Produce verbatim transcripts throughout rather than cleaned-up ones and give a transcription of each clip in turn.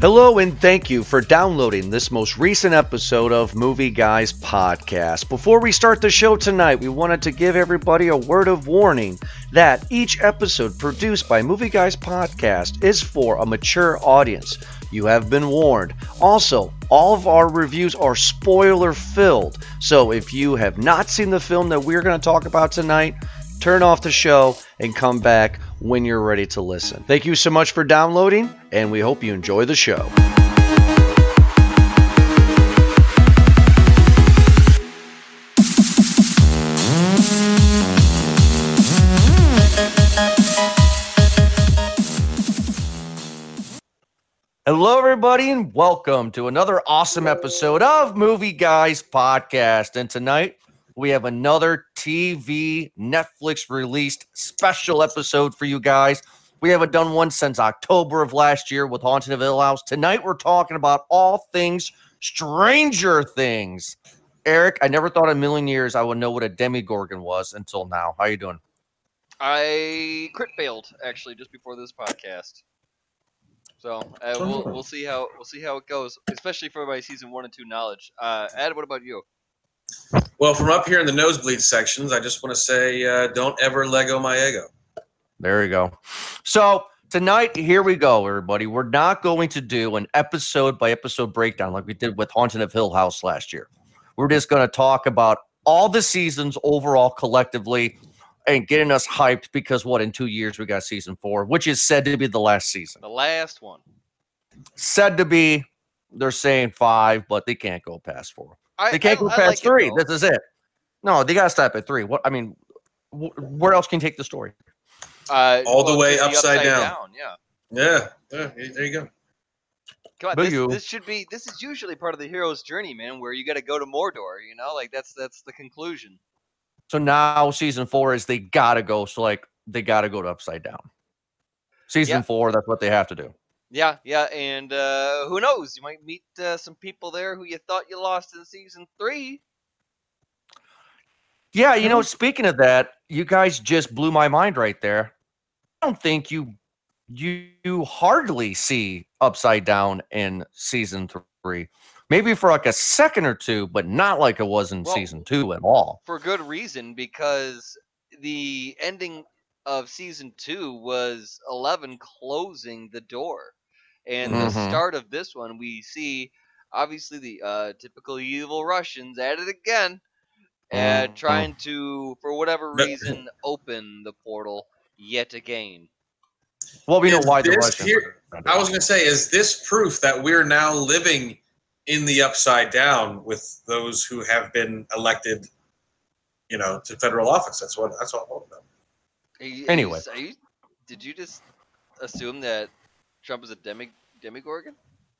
Hello and thank you for downloading this most recent episode of Movie Guys Podcast. Before we start the show tonight, we wanted to give everybody a word of warning that each episode produced by Movie Guys Podcast is for a mature audience. You have been warned. Also, all of our reviews are spoiler-filled, so if you have not seen the film that we're going to talk about tonight, turn off the show and come back when you're ready to listen. Thank you so much for downloading, and we hope you enjoy the show. Hello, everybody, and welcome to another awesome episode of Movie Guys Podcast. And tonight, we have another T V Netflix released special episode for you guys. We haven't done one since October of last year with Haunting of Hill House. Tonight, we're talking about all things Stranger Things. Eric, I never thought in a million years I would know what a Demogorgon was until now. How are you doing? I crit failed, actually, just before this podcast. So uh, we'll, we'll see how we'll see how it goes, especially for my season one and two knowledge. Uh, Ad, what about you? Well, from up here in the nosebleed sections, I just want to say, uh, don't ever Lego my ego. There you go. So tonight, here we go, everybody. We're not going to do an episode by episode breakdown like we did with Haunting of Hill House last year. We're just going to talk about all the seasons overall collectively and getting us hyped because, what, in two years we got season four, which is said to be the last season. The last one. Said to be, they're saying five, but they can't go past four. I, they can't I, go past like three. It, this is it. No, they got to stop at three. What I mean, wh- where else can you take the story? Uh, All well, the way upside, upside down. down. Yeah. Yeah. Yeah. There you go. Come on, this, this should be. This is usually part of the hero's journey, man, where you got to go to Mordor. You know, like that's that's the conclusion. So now season four is they got to go. So like they got to go to Upside Down. Season yeah. four, that's what they have to do. Yeah, yeah, and uh, who knows? You might meet uh, some people there who you thought you lost in season three. Yeah, you know, speaking of that, you guys just blew my mind right there. I don't think you you, you hardly see Upside Down in season three. Maybe for like a second or two, but not like it was in well, season two at all. For good reason, because the ending of season two was Eleven closing the door. And mm-hmm. the start of this one, we see, obviously, the uh, typical evil Russians at it again, mm-hmm. uh, trying to, for whatever reason, open the portal yet again. Well, we is know why the Russians... Here, I was going to say, is this proof that we're now living in the Upside Down with those who have been elected, you know, to federal office? That's what that's what I'm holding up. You, anyway. Are you, did you just assume that Trump is a demi, demigorgon?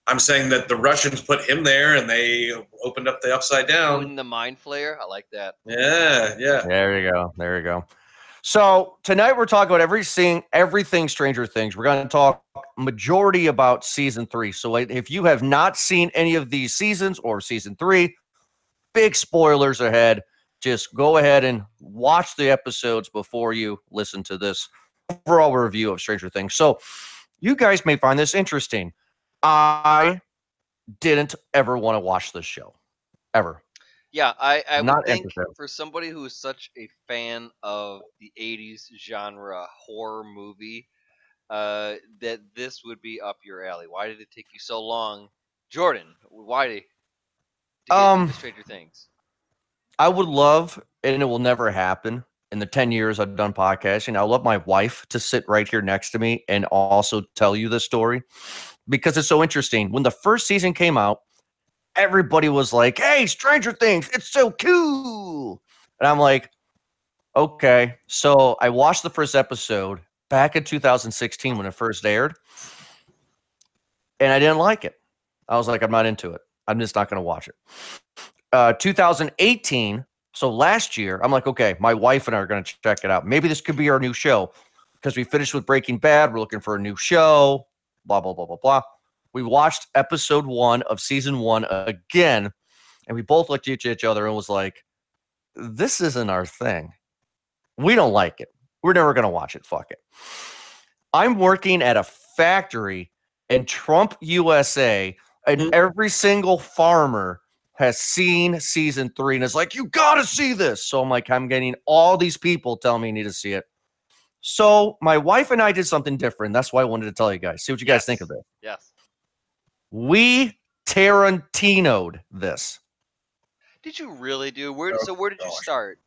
I'm saying that the Russians put him there and they opened up the Upside Down. In the Mind Flayer? I like that. Yeah, yeah. There you go. There you go. So tonight we're talking about everything, everything Stranger Things. We're going to talk majority about season three. So if you have not seen any of these seasons or season three, big spoilers ahead. Just go ahead and watch the episodes before you listen to this overall review of Stranger Things. So you guys may find this interesting. I didn't ever want to watch this show, ever. Yeah, I, I would think interested. For somebody who is such a fan of the eighties genre horror movie, uh, that this would be up your alley. Why did it take you so long? Jordan, why did you um, Stranger Things? I would love, and it will never happen, in the ten years I've done podcasting, I would love my wife to sit right here next to me and also tell you the story because it's so interesting. When the first season came out, everybody was like, hey, Stranger Things, it's so cool. And I'm like, okay. So I watched the first episode back in two thousand sixteen when it first aired, and I didn't like it. I was like, I'm not into it. I'm just not going to watch it. Uh, two thousand eighteen, so last year, I'm like, okay, my wife and I are going to check it out. Maybe this could be our new show because we finished with Breaking Bad. We're looking for a new show, blah, blah, blah, blah, blah. We watched episode one of season one again, and we both looked at each other and was like, this isn't our thing. We don't like it. We're never going to watch it. Fuck it. I'm working at a factory and Trump U S A, and mm-hmm. every single farmer has seen season three and is like, you gotta see this. So I'm like, I'm getting all these people telling me you need to see it. So my wife and I did something different. That's why I wanted to tell you guys. See what you yes. guys think of it. Yes. We Tarantino'd this. Did you really do? Where? Oh, so where did gosh. you start?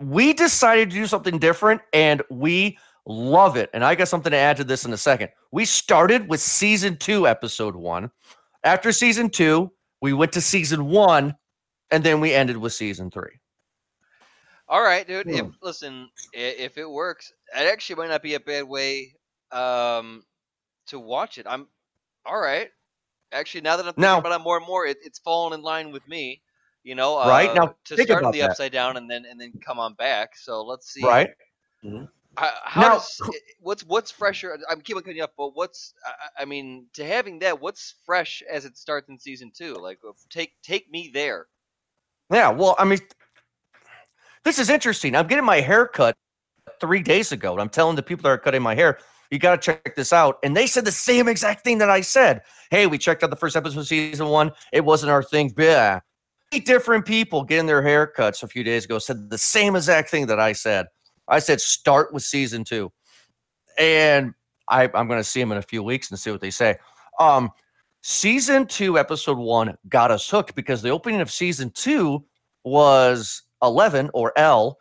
We decided to do something different, and we love it. And I got something to add to this in a second. We started with season two, episode one. After season two, we went to season one, and then we ended with season three. All right, dude. Mm. If, listen, if it works, it actually might not be a bad way um, to watch it. I'm all right. Actually, now that I'm thinking now, about it more and more, it, it's fallen in line with me. You know, uh, right now to start in the that. Upside Down and then and then come on back. So let's see. Right. Mm-hmm. I, how now, does, what's what's fresher? I'm keeping cutting up, but what's I, I mean to having that? What's fresh as it starts in season two? Like take take me there. Yeah. Well, I mean, this is interesting. I'm getting my hair cut three days ago, and I'm telling the people that are cutting my hair, you got to check this out. And they said the same exact thing that I said. Hey, we checked out the first episode of season one. It wasn't our thing. Blah. Different people getting their haircuts a few days ago said the same exact thing that I said. I said, start with season two. And I, I'm going to see them in a few weeks and see what they say. Um, season two, episode one got us hooked because the opening of season two was Eleven or L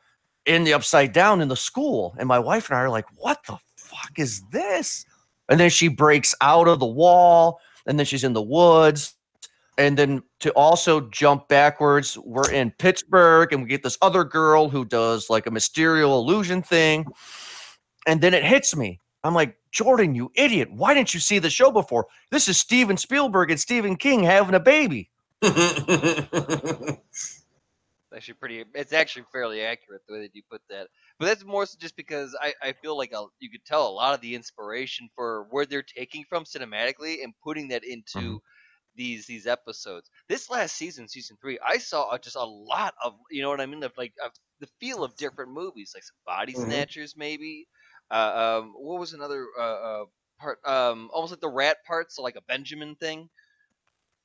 in the Upside Down in the school. And my wife and I are like, what the fuck is this? And then she breaks out of the wall and then she's in the woods. And then to also jump backwards, we're in Pittsburgh, and we get this other girl who does like a mysterious illusion thing. And then it hits me. I'm like, Jordan, you idiot. Why didn't you see the show before? This is Steven Spielberg and Stephen King having a baby. Actually pretty, it's actually fairly accurate the way that you put that. But that's more so just because I, I feel like a, you could tell a lot of the inspiration for where they're taking from cinematically and putting that into mm-hmm. – these these episodes. This last season, season three, I saw just a lot of, you know what I mean, of like of the feel of different movies, like some Body mm-hmm. Snatchers, maybe. Uh, um, what was another uh, uh, part? Um, almost like the rat part, so like a Benjamin thing.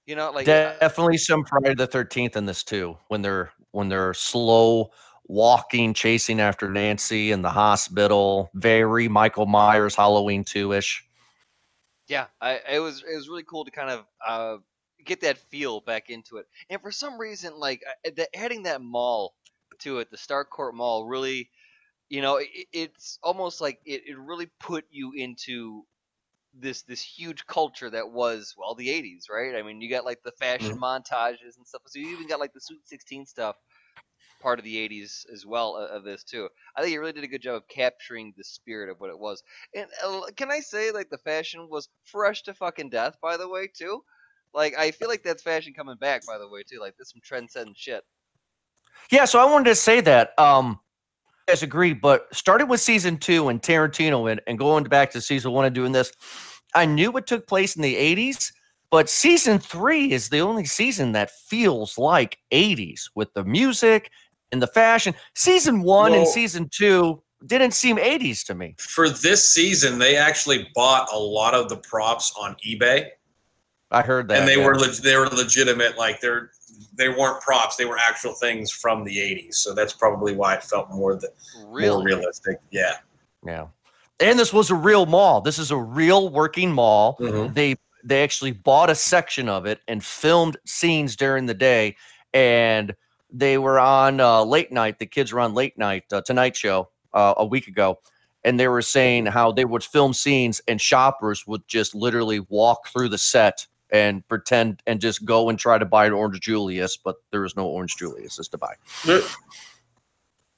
You know, like definitely uh, some Friday the thirteenth in this too, when they're when they're slow walking, chasing after Nancy in the hospital. Very Michael Myers, Halloween two ish. Yeah, I, it was it was really cool to kind of uh, get that feel back into it. And for some reason, like the, adding that mall to it, the Starcourt Mall, really, you know, it, it's almost like it, it really put you into this this huge culture that was, well, the eighties, right? I mean, you got like the fashion mm-hmm. montages and stuff. So you even got like the Sweet sixteen stuff, part of the eighties as well uh, of this too. I think it really did a good job of capturing the spirit of what it was. And uh, can I say, like, the fashion was fresh to fucking death, by the way, too? Like, I feel like that's fashion coming back, by the way, too. Like, there's some trend-setting shit. Yeah, so I wanted to say that. Um, I guys agree, but starting with season two and Tarantino and, and going back to season one and doing this, I knew what took place in the eighties, but season three is the only season that feels like eighties with the music in the fashion. Season one well, and season two didn't seem eighties to me. For this season, they actually bought a lot of the props on eBay. I heard that, and they yeah. were le- they were legitimate. Like they're they weren't props; they were actual things from the eighties. So that's probably why it felt more the really? more realistic. Yeah, yeah. And this was a real mall. This is a real working mall. Mm-hmm. They they actually bought a section of it and filmed scenes during the day. And they were on uh, late night. The kids were on late night, uh, Tonight Show, uh, a week ago. And they were saying how they would film scenes and shoppers would just literally walk through the set and pretend and just go and try to buy an Orange Julius, but there was no Orange Julius to buy.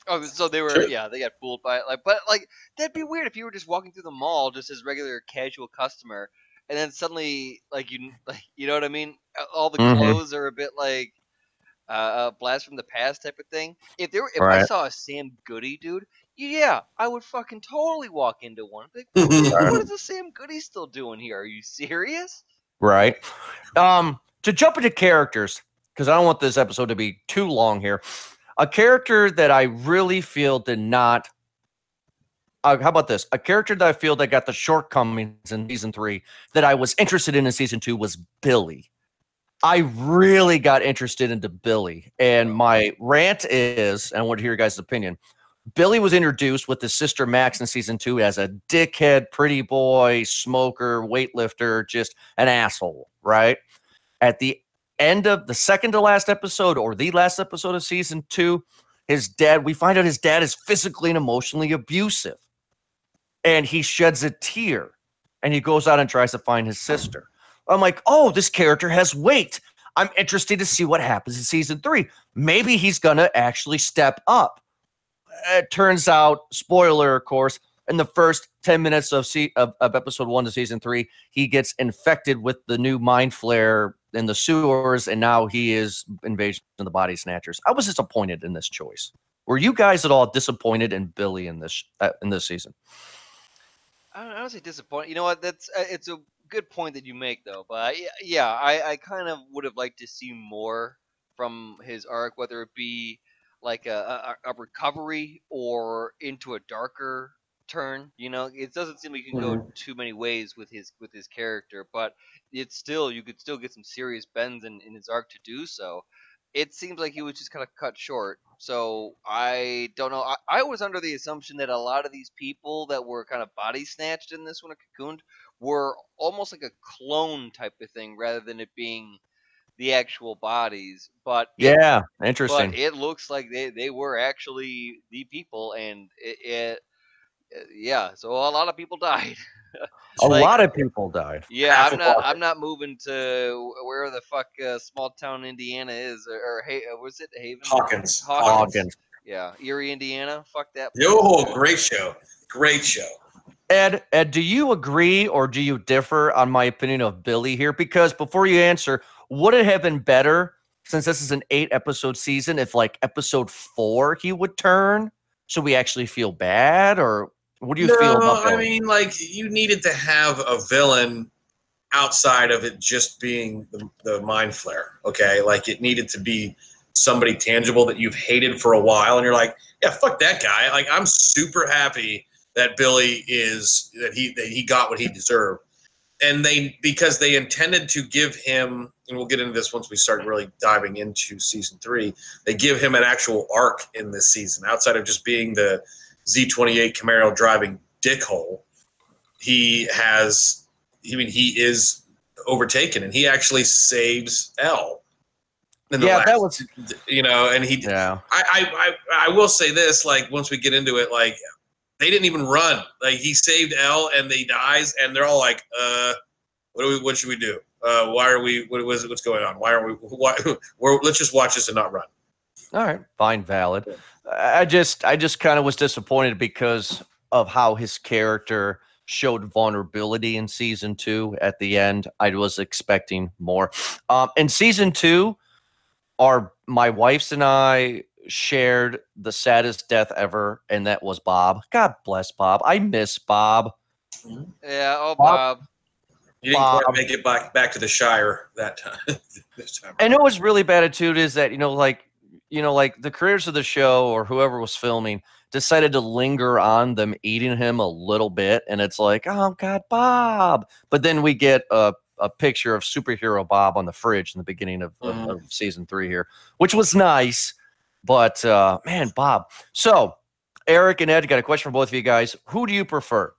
Oh, so they were, yeah, they got fooled by it. Like, but like, that'd be weird if you were just walking through the mall just as regular casual customer. And then suddenly, like, you, like, you know what I mean? All the mm-hmm. clothes are a bit like, Uh, a blast from the past type of thing. If there, were, if right. I saw a Sam Goody dude, yeah, I would fucking totally walk into one. Like, what, what is the Sam Goody still doing here? Are you serious? Right. Um, to jump into characters, because I don't want this episode to be too long here. A character that I really feel did not Uh, how about this? A character that I feel that got the shortcomings in season three that I was interested in in season two was Billy. I really got interested into Billy. And my rant is, and I want to hear your guys' opinion, Billy was introduced with his sister Max in season two as a dickhead, pretty boy, smoker, weightlifter, just an asshole, right? At the end of the second to last episode or the last episode of season two, his dad, we find out his dad is physically and emotionally abusive. And he sheds a tear and he goes out and tries to find his sister. I'm like, oh, this character has weight. I'm interested to see what happens in season three. Maybe he's going to actually step up. It turns out, spoiler, of course, in the first ten minutes of, se- of, of episode one to season three, he gets infected with the new Mind Flayer in the sewers, and now he is Invasion of the Body Snatchers. I was disappointed in this choice. Were you guys at all disappointed in Billy in this uh, in this season? I was disappointed. You know what? That's uh, it's a good point that you make, though. But I, yeah, I, I kind of would have liked to see more from his arc, whether it be like a, a, a recovery or into a darker turn. You know, it doesn't seem like you can mm-hmm. go too many ways with his with his character, but it's still you could still get some serious bends in, in his arc to do so. It seems like he was just kind of cut short. So I don't know. I, I was under the assumption that a lot of these people that were kind of body snatched in this one or cocooned were almost like a clone type of thing rather than it being the actual bodies. But yeah, it, interesting. But it looks like they, they were actually the people, and it, it yeah. So a lot of people died. A like, lot of people died. Yeah, I'm not. I'm not moving to where the fuck uh, small town Indiana is, or, or hey, was it Haven? Hawkins. Hawkins. Hawkins. Yeah, Erie, Indiana. Fuck that. Yo, great show. Great show. Ed, Ed, do you agree or do you differ on my opinion of Billy here? Because before you answer, would it have been better, since this is an eight-episode season, if like episode four he would turn, so we actually feel bad, or? What do you no, feel about that? I mean, like, you needed to have a villain outside of it just being the, the Mind Flayer, okay? Like, it needed to be somebody tangible that you've hated for a while, and you're like, yeah, fuck that guy. Like, I'm super happy that Billy is, that he that he got what he deserved. And they, because they intended to give him, and we'll get into this once we start really diving into season three, they give him an actual arc in this season, outside of just being the Z twenty-eight Camaro driving dickhole. He has, I mean, he is overtaken, and he actually saves Elle. In the yeah, last, that was, you know, and he. Yeah. I, I, I, I will say this: like, once we get into it, like, they didn't even run. Like, he saved Elle, and they dies, and they're all like, "Uh, what do we? What should we do? Uh, why are we? What was? What's going on? Why are we? Why? We're, let's just watch this and not run." All right, fine, valid. I just I just kind of was disappointed because of how his character showed vulnerability in season two at the end. I was expecting more. Um, in season two, our my wife's and I shared the saddest death ever, and that was Bob. God bless Bob. I miss Bob. Yeah, oh, Bob. Bob. You didn't quite make it back, back to the Shire that time. This time. I know what's really bad, too, is that, you know, like, you know, like the creators of the show or whoever was filming decided to linger on them eating him a little bit. And it's like, oh, God, Bob. But then we get a, a picture of superhero Bob on the fridge in the beginning of, mm. of, of season three here, which was nice. But, uh, man, Bob. So, Eric and Ed, got a question for both of you guys. Who do you prefer?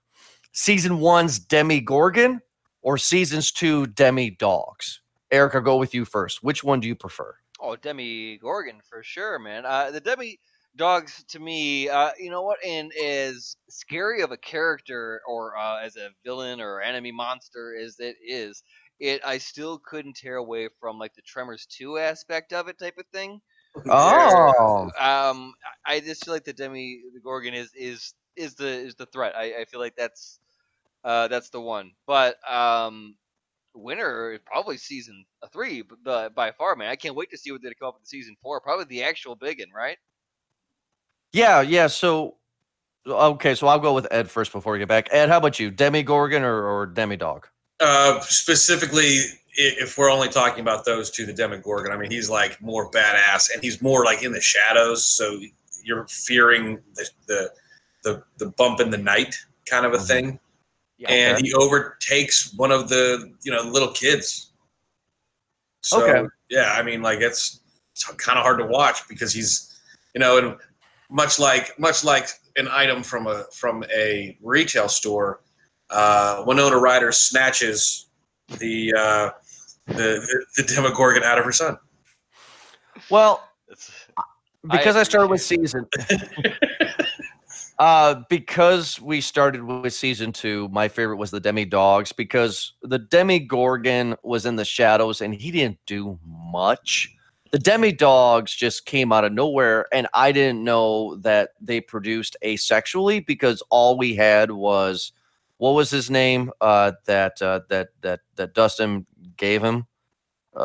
Season one's Demogorgon or seasons two Demi-Dogs? Eric, I'll go with you first. Which one do you prefer? Oh, Demogorgon for sure, man. Uh, the Demi-Dogs, to me, uh, you know what? And as scary of a character or uh, as a villain or enemy monster as it is, it I still couldn't tear away from like the Tremors two aspect of it, type of thing. Oh, um, I just feel like the Demogorgon is is is the is the threat. I, I feel like that's uh, that's the one, but. Um, Winner is probably season three, but by far, man, I can't wait to see what they come up with in season four. Probably the actual big one, right? Yeah, yeah. So, okay, so I'll go with Ed first before we get back. Ed, how about you? Demogorgon or, or Demi-Dog? Uh, specifically, if we're only talking about those two, the Demogorgon. I mean, he's like more badass, and he's more like in the shadows. So you're fearing the the, the the bump in the night kind of a thing. Yeah, and okay. he overtakes one of the you know little kids. So okay. yeah, I mean, like it's, it's kind of hard to watch because he's you know and much like much like an item from a from a retail store, uh, Winona Ryder snatches the, uh, the the the Demogorgon out of her son. Well. Because I, I started with season, uh, because we started with season two, my favorite was the Demi-Dogs because the Demogorgon was in the shadows and he didn't do much. The Demi-Dogs just came out of nowhere, and I didn't know that they produced asexually because all we had was what was his name uh, that uh, that that that Dustin gave him. Uh,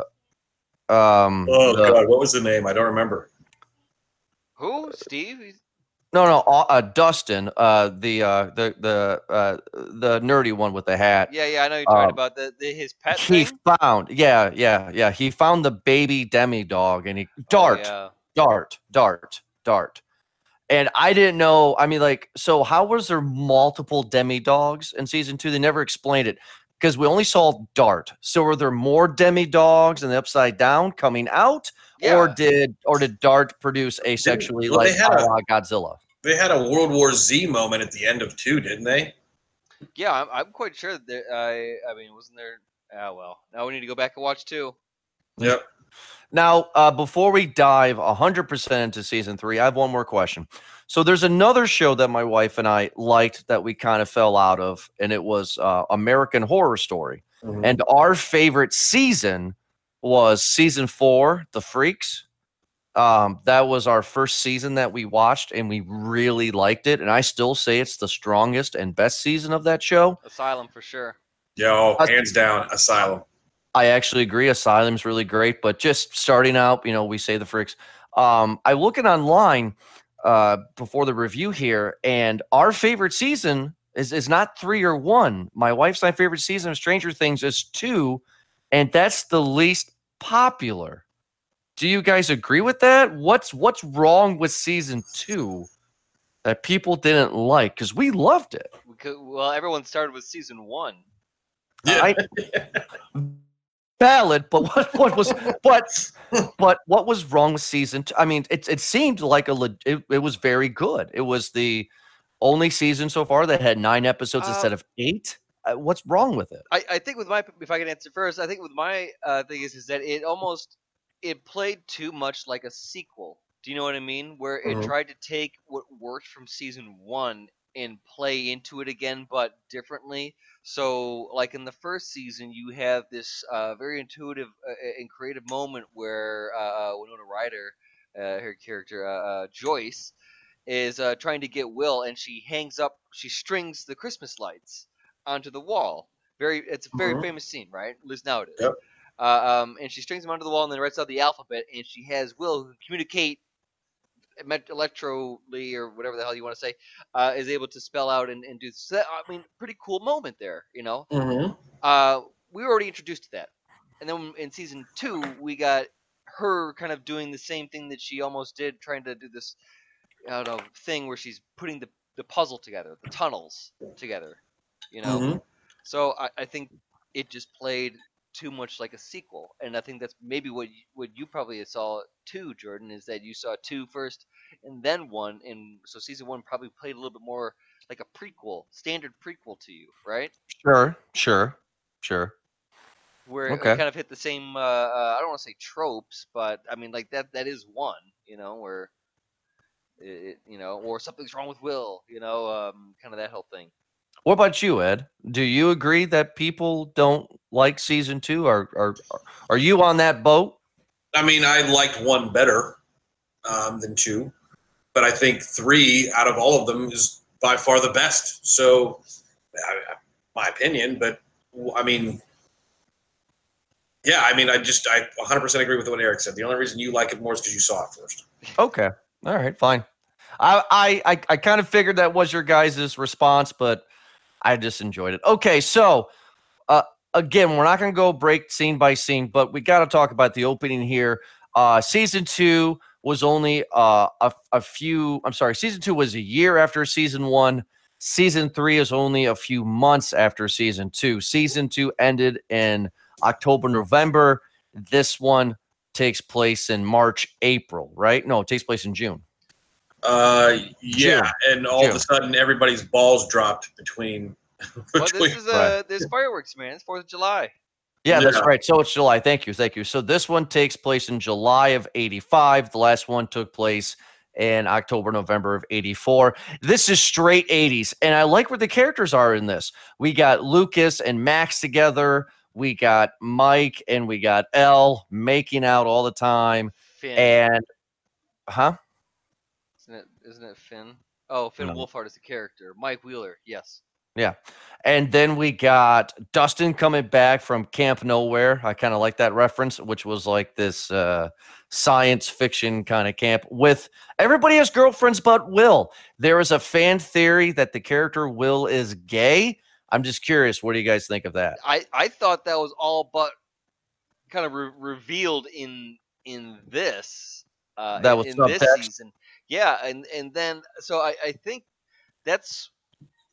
um, oh the, God, what was the name? I don't remember. Who? Steve? No, no, uh, Dustin, uh, the uh, the the uh, the nerdy one with the hat. Yeah, yeah, I know you're talking um, about the, the his pet. He thing? found, yeah, yeah, yeah. He found the baby Demi-Dog, and he dart, oh, yeah. dart, dart, dart. And I didn't know. I mean, like, so how was there multiple Demi-Dogs in season two? They never explained it because we only saw Dart. So were there more Demi-Dogs in the Upside Down coming out? Yeah. Or did or did Dart produce asexually well, like a la Godzilla? They had a World War Z moment at the end of two, didn't they? Yeah, I'm, I'm quite sure. That I I mean, wasn't there? Oh, well, now we need to go back and watch two. Yep. Now, uh, before we dive one hundred percent into season three, I have one more question. So there's another show that my wife and I liked that we kind of fell out of, and it was uh, American Horror Story. Mm-hmm. And our favorite season was season four, The Freaks. Um, that was our first season that we watched, and we really liked it. And I still say it's the strongest and best season of that show. Asylum, for sure. Yo, uh, hands down, Asylum. I actually agree. Asylum's really great, but just starting out, you know, we say The Freaks. Um, I look at online uh, before the review here, and our favorite season is, is not three or one. My wife's my favorite season of Stranger Things is two, and that's the least popular. Do you guys agree with that? What's what's wrong with season two that people didn't like? Because we loved it. We could, well, everyone started with season one. Yeah. I, valid, but what, what was but but what was wrong with season two? I mean, it it seemed like a le- it, it was very good. It was the only season so far that had nine episodes uh, instead of eight. What's wrong with it? I, I think with my, if I can answer first, I think with my uh, thing is, is that it almost, it played too much like a sequel. Do you know what I mean? Where it mm-hmm. tried to take what worked from season one and play into it again, but differently. So like in the first season, you have this uh, very intuitive uh, and creative moment where uh, Winona Ryder, uh, her character, uh, uh, Joyce, is uh, trying to get Will, and she hangs up, she strings the Christmas lights onto the wall. Very, it's a very mm-hmm. famous scene, right? At least now it is. Yep. Uh, um, and she strings him onto the wall and then writes out the alphabet, and she has Will, who communicate electroly or whatever the hell you want to say, uh, is able to spell out and, and do so that. I mean, pretty cool moment there, you know? Mm-hmm. Uh, we were already introduced to that. And then in season two, we got her kind of doing the same thing that she almost did, trying to do this, I don't know, thing where she's putting the, the puzzle together, the tunnels together. You know, mm-hmm. so I, I think it just played too much like a sequel, and I think that's maybe what you, what you probably saw too, Jordan, is that you saw two first and then one, and so season one probably played a little bit more like a prequel, standard prequel to you, right? Sure, sure, sure. Where okay. it kind of hit the same, uh, uh, I don't want to say tropes, but I mean like that that is one, you know, where it, you know, or something's wrong with Will, you know, um, kind of that whole thing. What about you, Ed? Do you agree that people don't like season two? Or, or, or are you on that boat? I mean, I liked one better um, than two, but I think three out of all of them is by far the best. So, I, my opinion, but I mean, yeah, I mean, I just, I one hundred percent agree with what Eric said. The only reason you like it more is because you saw it first. Okay. All right, fine. I, I, I kind of figured that was your guys' response, but I just enjoyed it. Okay, so uh, again, we're not going to go break scene by scene, but we got to talk about the opening here. Uh, season two, was only uh, a, a few, I'm sorry, season two was a year after season one. Season three is only a few months after season two. Season two ended in October, November. This one takes place in March, April, right? No, it takes place in June. Uh, yeah, June. And all June. Of a sudden, everybody's balls dropped between. Well, between this is uh, right. There's fireworks, man. It's Fourth of July. Yeah, yeah, that's right. So it's July. Thank you, thank you. So this one takes place in July of eighty-five. The last one took place in October, November of eighty-four. This is straight eighties, and I like where the characters are in this. We got Lucas and Max together. We got Mike and we got Elle making out all the time. Finn. And huh? Isn't it? Isn't it Finn? Oh, Finn no. Wolfhard is the character. Mike Wheeler, yes. Yeah, and then we got Dustin coming back from Camp Nowhere. I kind of like that reference, which was like this uh, science fiction kind of camp with everybody has girlfriends but Will. There is a fan theory that the character Will is gay. I'm just curious. What do you guys think of that? I, I thought that was all but kind of re- revealed in in this uh, that was in subtext. This season. Yeah, and, and then so I, I think that's.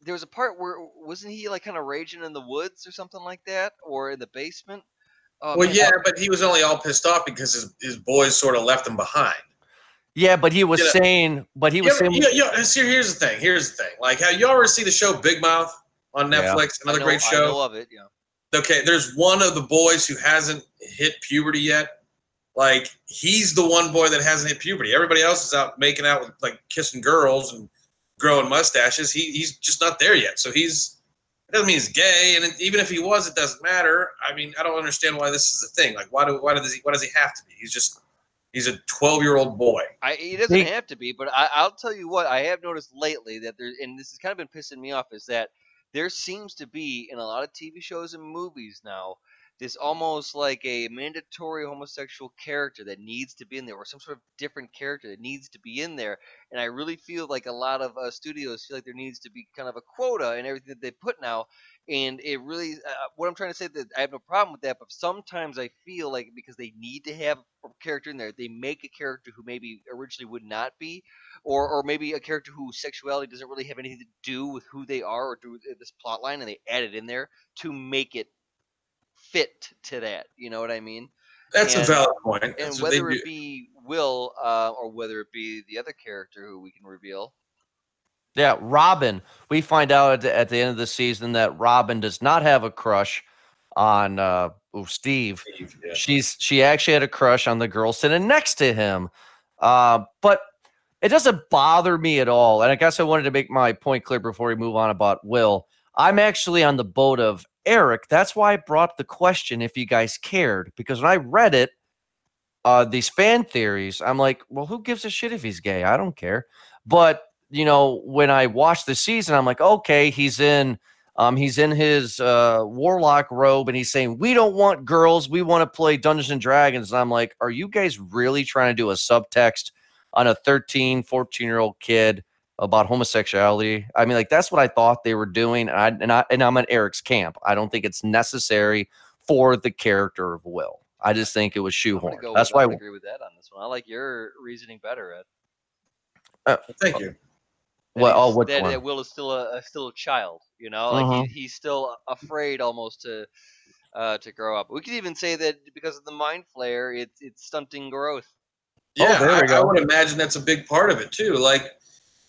There was a part where wasn't he like kind of raging in the woods or something like that, or in the basement? Oh, well, man, yeah, but he was only all pissed off because his, his boys sort of left him behind. Yeah, but he was you saying, know. but he was yeah, saying. Yeah, yeah. So here's the thing. Here's the thing. Like, how you ever see the show Big Mouth on Netflix? Yeah. Another know, great show. I love it. Yeah. Okay, there's one of the boys who hasn't hit puberty yet. Like, he's the one boy that hasn't hit puberty. Everybody else is out making out with like kissing girls and growing mustaches. He he's just not there yet. So he's, it doesn't mean he's gay. And even if he was, it doesn't matter. I mean, I don't understand why this is a thing. Like, why do why does he why does he have to be? He's just he's a twelve-year-old boy. I, he doesn't he, have to be, but I, I'll tell you what I have noticed lately that there, and this has kind of been pissing me off, is that there seems to be in a lot of T V shows and movies now this almost like a mandatory homosexual character that needs to be in there, or some sort of different character that needs to be in there. And I really feel like a lot of uh, studios feel like there needs to be kind of a quota in everything that they put now. And it really, uh, what I'm trying to say that I have no problem with that, but sometimes I feel like because they need to have a character in there, they make a character who maybe originally would not be, or or maybe a character whose sexuality doesn't really have anything to do with who they are or do this plot line, and they add it in there to make it fit to that, you know what I mean? That's and, a valid point. And That's whether it be Will uh, or whether it be the other character who we can reveal. Yeah, Robin. We find out at the, at the end of the season that Robin does not have a crush on uh, oh, Steve. Steve yeah. She's she actually had a crush on the girl sitting next to him. Uh, but it doesn't bother me at all. And I guess I wanted to make my point clear before we move on about Will. I'm actually on the boat of Eric. That's why I brought the question if you guys cared, because when I read it, uh, these fan theories, I'm like, well, who gives a shit if he's gay? I don't care. But, you know, when I watched the season, I'm like, okay, he's in um, he's in his uh, warlock robe and he's saying, we don't want girls. We want to play Dungeons and Dragons. And I'm like, are you guys really trying to do a subtext on a thirteen, fourteen-year-old kid about homosexuality? I mean, like, that's what I thought they were doing. And, I, and, I, and I'm in Eric's camp. I don't think it's necessary for the character of Will. I just think it was shoehorned. Go that's why I agree w- with that on this one. I like your reasoning better, Ed. Uh, Thank well, you. Well, oh, what that, that Will is still a, a still a child, you know, like uh-huh. he, he's still afraid almost to uh, to grow up. We could even say that because of the Mind Flayer, it's it's stunting growth. Yeah, oh, there I, we go. I would imagine that's a big part of it too. Like,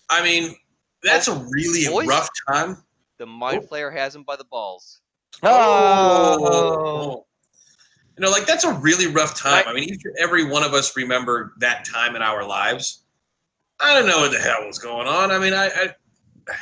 I mean, that's a really Boys, rough time. The Mind Flayer has him by the balls. Oh! You know, like, that's a really rough time. I, I mean, each and every one of us remember that time in our lives. I don't know what the hell was going on. I mean, I, I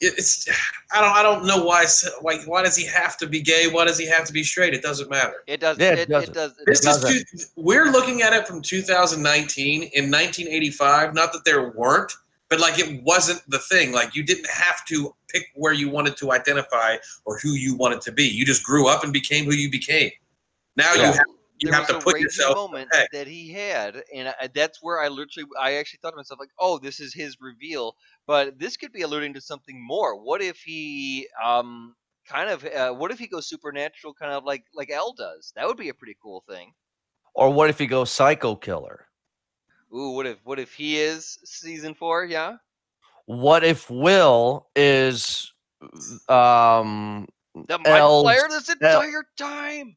it's, I don't, I don't know why. Like, why does he have to be gay? Why does he have to be straight? It doesn't matter. It does. Yeah, it, it does. It does, it this does is two, we're looking at it from two thousand nineteen. In nineteen eighty-five, not that there weren't. But, like, it wasn't the thing. Like, you didn't have to pick where you wanted to identify or who you wanted to be. You just grew up and became who you became. Now yeah. you have, you have to put yourself. There was a moment that he had, and I, that's where I literally, I actually thought to myself, like, oh, this is his reveal. But this could be alluding to something more. What if he um, kind of, uh, what if he goes supernatural kind of like, like Elle does? That would be a pretty cool thing. Or what if he goes psycho killer? Ooh, what if what if he is season four? Yeah. What if Will is um the Mind Flayer this entire time?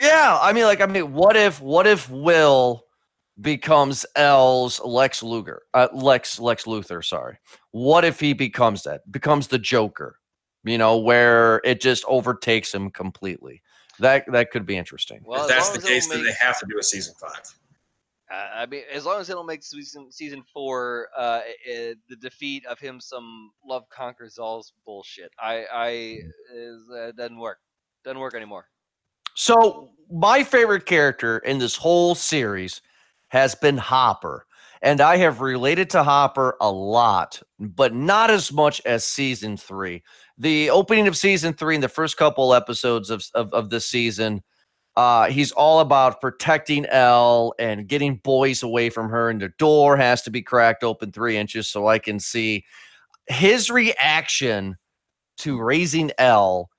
Yeah, I mean, like, I mean, what if what if Will becomes L's Lex Luger, uh, Lex Lex Luthor? Sorry, what if he becomes that? Becomes the Joker? You know, where it just overtakes him completely. That that could be interesting. Well, if that's the case, then they have to do a season five. Uh, I mean, as long as it'll make season season four uh, it, the defeat of him some love conquers all's bullshit. I I is, uh, doesn't work. Doesn't work anymore. So my favorite character in this whole series has been Hopper, and I have related to Hopper a lot, but not as much as season three. The opening of season three and the first couple episodes of of, of this season. Uh, he's all about protecting Elle and getting boys away from her, and the door has to be cracked open three inches so I can see his reaction to raising Elle.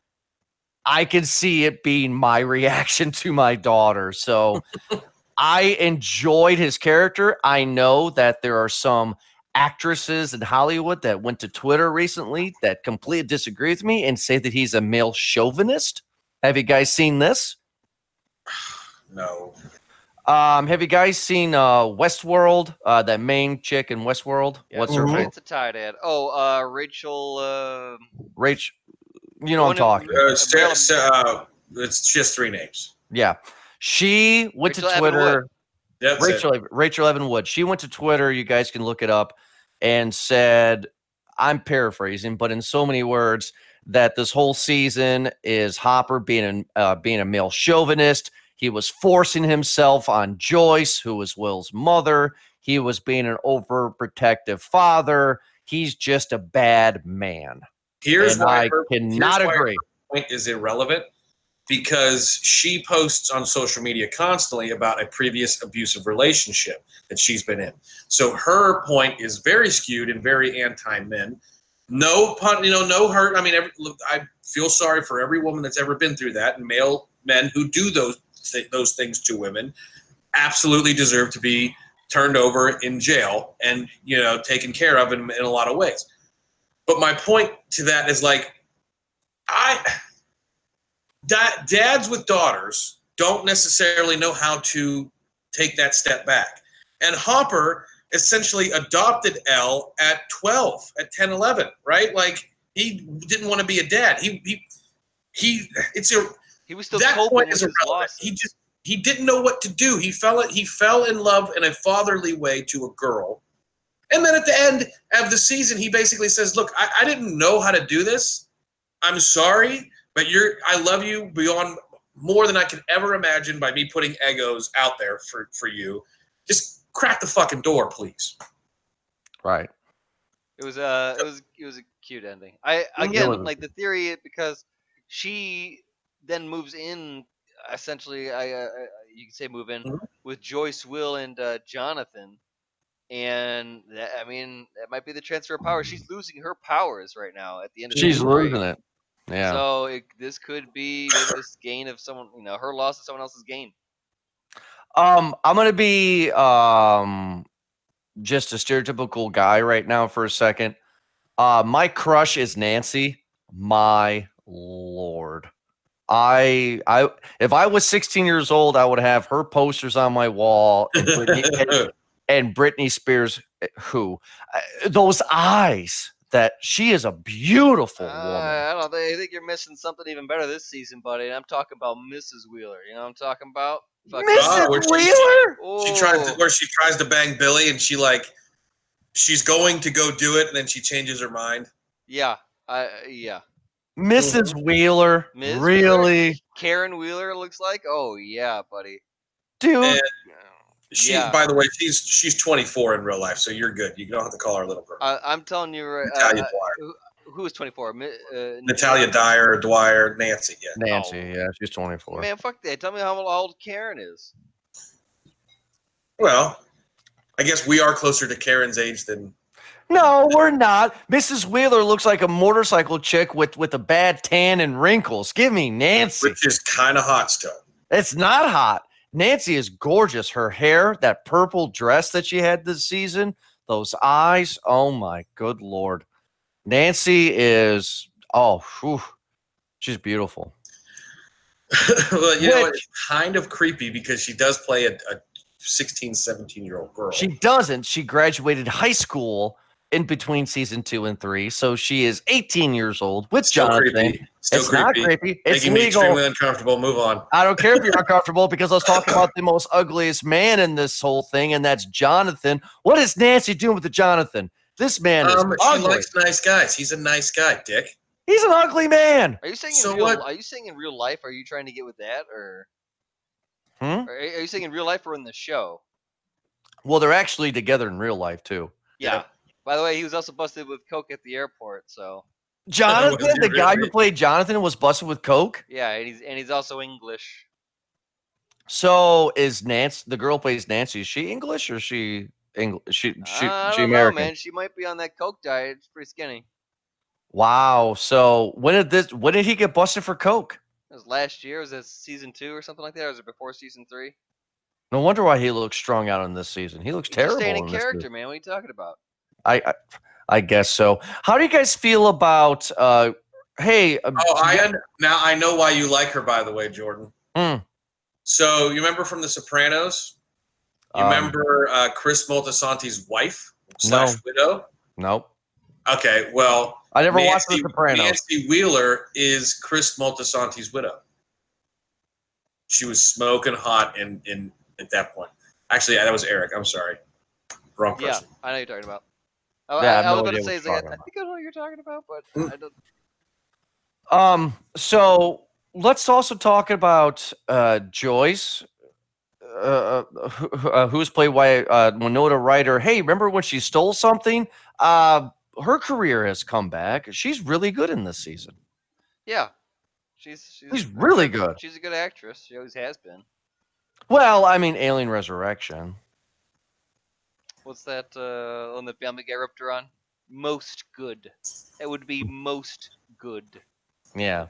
I can see it being my reaction to my daughter. So I enjoyed his character. I know that there are some actresses in Hollywood that went to Twitter recently that completely disagree with me and say that he's a male chauvinist. Have you guys seen this? No. Um, have you guys seen uh, Westworld? Uh, that main chick in Westworld. Yeah. What's mm-hmm. her name? It's a tight end. Oh, uh, Rachel. Uh, Rachel. You know what I'm talking. Uh, it's, uh, it's just three names. Yeah, she went Rachel to Twitter. That's Rachel. It. Rachel Evan Wood. She went to Twitter. You guys can look it up. And said, I'm paraphrasing, but in so many words, that this whole season is Hopper being a, uh, being a male chauvinist. He was forcing himself on Joyce, who was Will's mother. He was being an overprotective father. He's just a bad man. Here's and why I her, cannot here's why agree. Her point is irrelevant, because she posts on social media constantly about a previous abusive relationship that she's been in. So her point is very skewed and very anti-men. No pun, you know, no hurt. I mean, every, I feel sorry for every woman that's ever been through that, and male men who do those th- those things to women absolutely deserve to be turned over in jail and, you know, taken care of in, in a lot of ways. But my point to that is, like, I da- dads with daughters don't necessarily know how to take that step back. And Hopper essentially adopted Elle at twelve, at ten, eleven, right? Like, he didn't want to be a dad. He he he. It's a he was still that point is irrelevant. He just he didn't know what to do. He fell he fell in love in a fatherly way to a girl. And then at the end of the season, he basically says, look, I, I didn't know how to do this. I'm sorry, but you're I love you beyond more than I could ever imagine by me putting egos out there for, for you. Just crack the fucking door, please. Right. It was uh it was it was a cute ending. I again like the theory, because she then moves in essentially, I uh, you can say move in mm-hmm. with Joyce, Will, and uh, Jonathan. And that, I mean, that might be the transfer of power. She's losing her powers right now at the end of the She's story. losing it. Yeah. So it, this could be this gain of someone, you know, her loss is someone else's gain. Um, I'm going to be um, just a stereotypical guy right now for a second. Uh, my crush is Nancy. My Lord. I, I, if I was sixteen years old, I would have her posters on my wall. And And Britney Spears, who uh, those eyes, that she is a beautiful uh, woman. I don't think, I think you're missing something even better this season, buddy. I'm talking about Missus Wheeler. You know what I'm talking about? Fucking Missus God, where Wheeler. She, she tries to, where she tries to bang Billy, and she like she's going to go do it, and then she changes her mind. Yeah, I yeah. Missus Wheeler, Miz really? Wheeler? Karen Wheeler looks like. Oh yeah, buddy, dude. And, She, yeah. By the way, she's she's twenty-four in real life, so you're good. You don't have to call her a little girl. Uh, I'm telling you, right, Natalia uh, Dwyer. Who, who is twenty-four? Uh, Natalia Dyer, Dwyer, Nancy. Yeah, Nancy. Oh. Yeah, she's twenty-four. Man, fuck that. Tell me how old Karen is. Well, I guess we are closer to Karen's age than. No, we're not. Missus Wheeler looks like a motorcycle chick with, with a bad tan and wrinkles. Give me Nancy. Which is kind of hot stuff. It's not hot. Nancy is gorgeous. Her hair, that purple dress that she had this season, those eyes. Oh, my good Lord. Nancy is, oh, whew, she's beautiful. Well, you Which, know what? It's kind of creepy because she does play a, a sixteen, seventeen-year-old girl. She doesn't. She graduated high school in between season two and three, so she is eighteen years old with Still Jonathan. Creepy. Still it's creepy. not creepy. It's Making legal. me extremely uncomfortable. Move on. I don't care if you're uncomfortable because I was talking about the most ugliest man in this whole thing, and that's Jonathan. What is Nancy doing with the Jonathan? This man is um, ugly. She likes nice guys. He's a nice guy, Dick. He's an ugly man. Are you saying? So in real, what? Are you saying in real life? Are you trying to get with that, or, hmm? or are you saying in real life or in the show? Well, they're actually together in real life too. Yeah. yeah. By the way, he was also busted with coke at the airport. So Jonathan, the guy who played Jonathan, was busted with coke. Yeah, and he's and he's also English. So is Nancy? The girl plays Nancy. Is she English or is she English? She she I don't she American? Know, man, she might be on that coke diet. It's pretty skinny. Wow. So when did this? When did he get busted for coke? It was last year. Was it season two or something like that? Or was it before season three? No wonder why he looks strung out in this season. He looks He's terrible. Staying in character, man. What are you talking about? I, I, I guess so. How do you guys feel about? Uh, hey. Oh, I had, now I know why you like her. By the way, Jordan. Mm. So you remember from The Sopranos? You um, remember uh, Chris Moltisanti's wife slash no. widow? Nope. Okay, well, I never Nancy, watched The Sopranos. Nancy Wheeler is Chris Moltisanti's widow. She was smoking hot in, in at that point. Actually, that was Eric. I'm sorry. Wrong person. Yeah, I know you're talking about. Oh, yeah, I, I, I was no about to say, like, about. I think I know what you're talking about, but I don't. Um, so let's also talk about uh, Joyce, uh, who, uh, who's played by uh, Winona Ryder. Hey, remember when she stole something? Uh, Her career has come back. She's really good in this season. Yeah. She's she's, she's really good. She's a good actress. She always has been. Well, I mean, Alien Resurrection. What's that uh, on the family guy ripped her on? Most good. It would be most good. Yeah.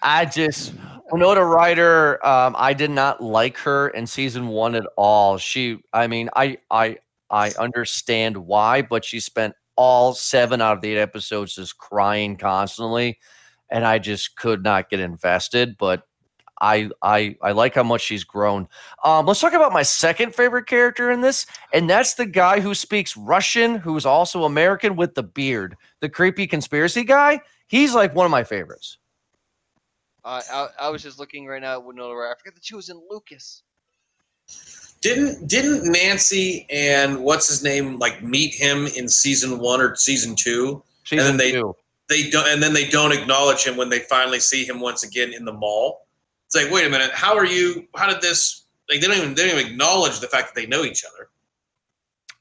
I just, Winona Ryder, um, I did not like her in season one at all. She, I mean, I, I, I understand why, but she spent all seven out of the eight episodes is crying constantly, and I just could not get invested. But I I I like how much she's grown. Um, let's talk about my second favorite character in this, and that's the guy who speaks Russian, who's also American with the beard, the creepy conspiracy guy. He's like one of my favorites. Uh, I I was just looking right now at Winona Ryder. I forgot that she was in Lucas. Didn't didn't Nancy and what's his name like meet him in season one or season two? Season and then they two. they don't and then they don't acknowledge him when they finally see him once again in the mall. It's like, wait a minute, how are you? How did this? Like they don't even they don't even acknowledge the fact that they know each other.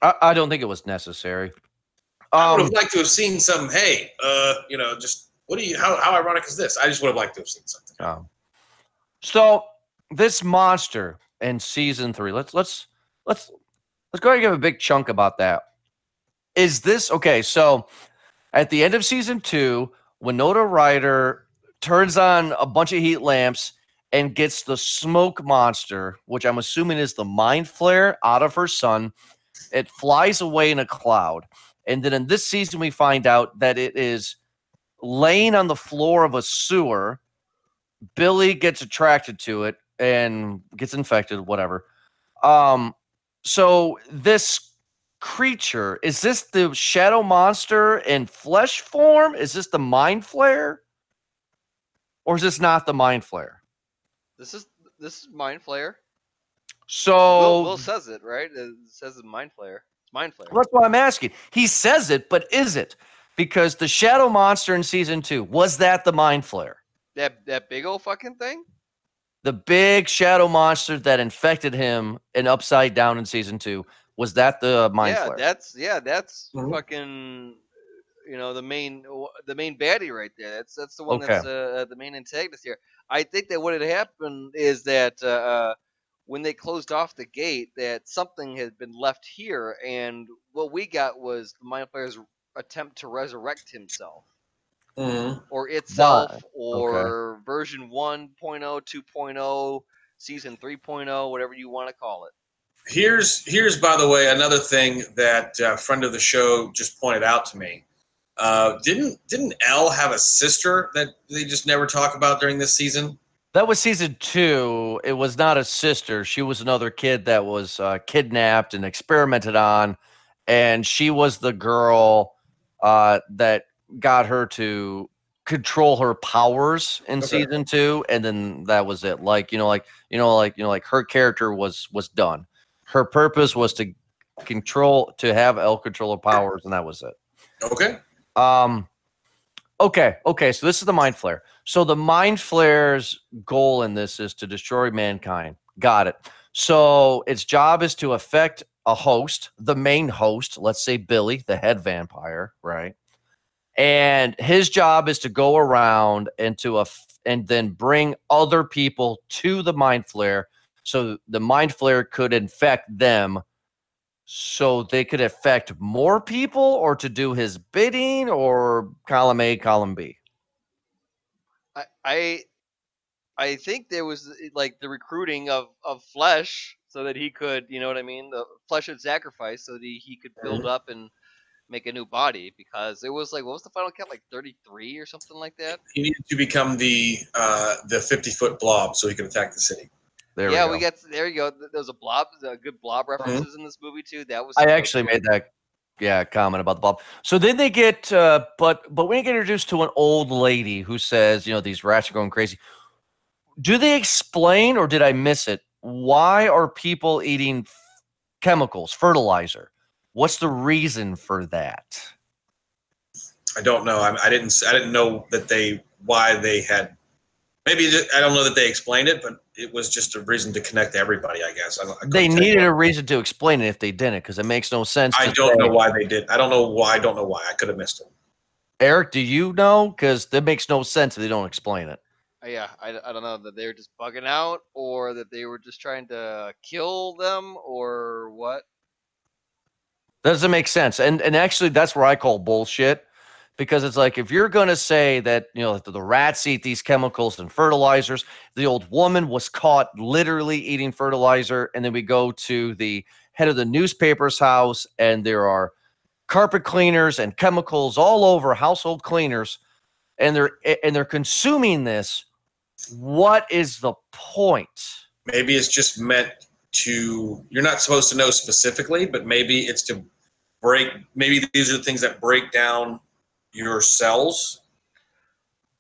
I, I don't think it was necessary. Um, I would have liked to have seen some. Hey, uh, you know, just what do you? How how ironic is this? I just would have liked to have seen something. Um, so this monster. And season three, let's let's let's let's go ahead and give a big chunk about that. Is this okay? So, at the end of season two, Winona Ryder turns on a bunch of heat lamps and gets the smoke monster, which I'm assuming is the Mind Flayer, out of her sun. It flies away in a cloud, and then in this season, we find out that it is laying on the floor of a sewer. Billy gets attracted to it and gets infected, whatever. Um, so this creature, is this the shadow monster in flesh form? Is this the Mind Flayer? Or is this not the Mind Flayer? This is this is Mind Flayer. So Will, Will says it, right? It says it's Mind Flayer. It's Mind Flayer. That's what I'm asking. He says it, but is it? Because the shadow monster in season two, was that the Mind Flayer? That that big old fucking thing? The big shadow monster that infected him in Upside Down in season two, was that the Mind Flayer? Yeah, that's yeah, that's mm-hmm. fucking you know the main the main baddie right there. That's that's the one okay. that's uh, the main antagonist here. I think that what had happened is that uh, when they closed off the gate, that something had been left here, and what we got was the Mind Flayer's attempt to resurrect himself. Mm-hmm. Or itself, wow. or okay. version one point oh, two point oh, season three point oh, whatever you want to call it. Here's, here's by the way, another thing that a friend of the show just pointed out to me. Uh, didn't didn't Elle have a sister that they just never talk about during this season? That was season two. It was not a sister. She was another kid that was uh, kidnapped and experimented on, and she was the girl uh, that got her to control her powers in okay. season two, and then that was it. Like you know, like you know, like you know, like her character was was done. Her purpose was to control, to have Elle control her powers, and that was it. Okay. Um. Okay. Okay. So this is the Mind Flayer. So the Mind Flayer's goal in this is to destroy mankind. Got it. So its job is to affect a host, the main host, let's say Billy, the head vampire, right? And his job is to go around and to a and then bring other people to the Mind Flayer, so the Mind Flayer could infect them, so they could affect more people, or to do his bidding, or column A, column B. I I, I think there was like the recruiting of, of flesh so that he could, you know what I mean? The flesh had sacrificed so that he, he could build mm-hmm. up and make a new body, because it was like, what was the final count? Like thirty-three or something like that? He needed to become the uh, the fifty-foot blob so he could attack the city. There yeah, we, go. we got there. You go. There was a blob. A good blob references mm-hmm. in this movie too. That was. I actually made that, yeah, comment about the blob. So then they get, uh, but but we get introduced to an old lady who says, you know, these rats are going crazy. Do they explain, or did I miss it? Why are people eating chemicals, fertilizer? What's the reason for that? I don't know. I, I didn't. I didn't know that they why they had. Maybe I don't know that they explained it, but it was just a reason to connect everybody, I guess. I, I they needed a reason to explain it if they didn't, because it makes no sense. I don't know why they did. I don't know why. I don't know why. I could have missed it. Eric, do you know? Because that makes no sense if they don't explain it. Yeah, I, I don't know that they were just bugging out, or that they were just trying to kill them, or what. That doesn't make sense. And and actually, that's where I call bullshit. Because it's like, if you're going to say that, you know, the rats eat these chemicals and fertilizers, the old woman was caught literally eating fertilizer. And then we go to the head of the newspaper's house, and there are carpet cleaners and chemicals all over, household cleaners, and they're and they're consuming this. What is the point? Maybe it's just meant to, you're not supposed to know specifically, but maybe it's to break, maybe these are the things that break down your cells,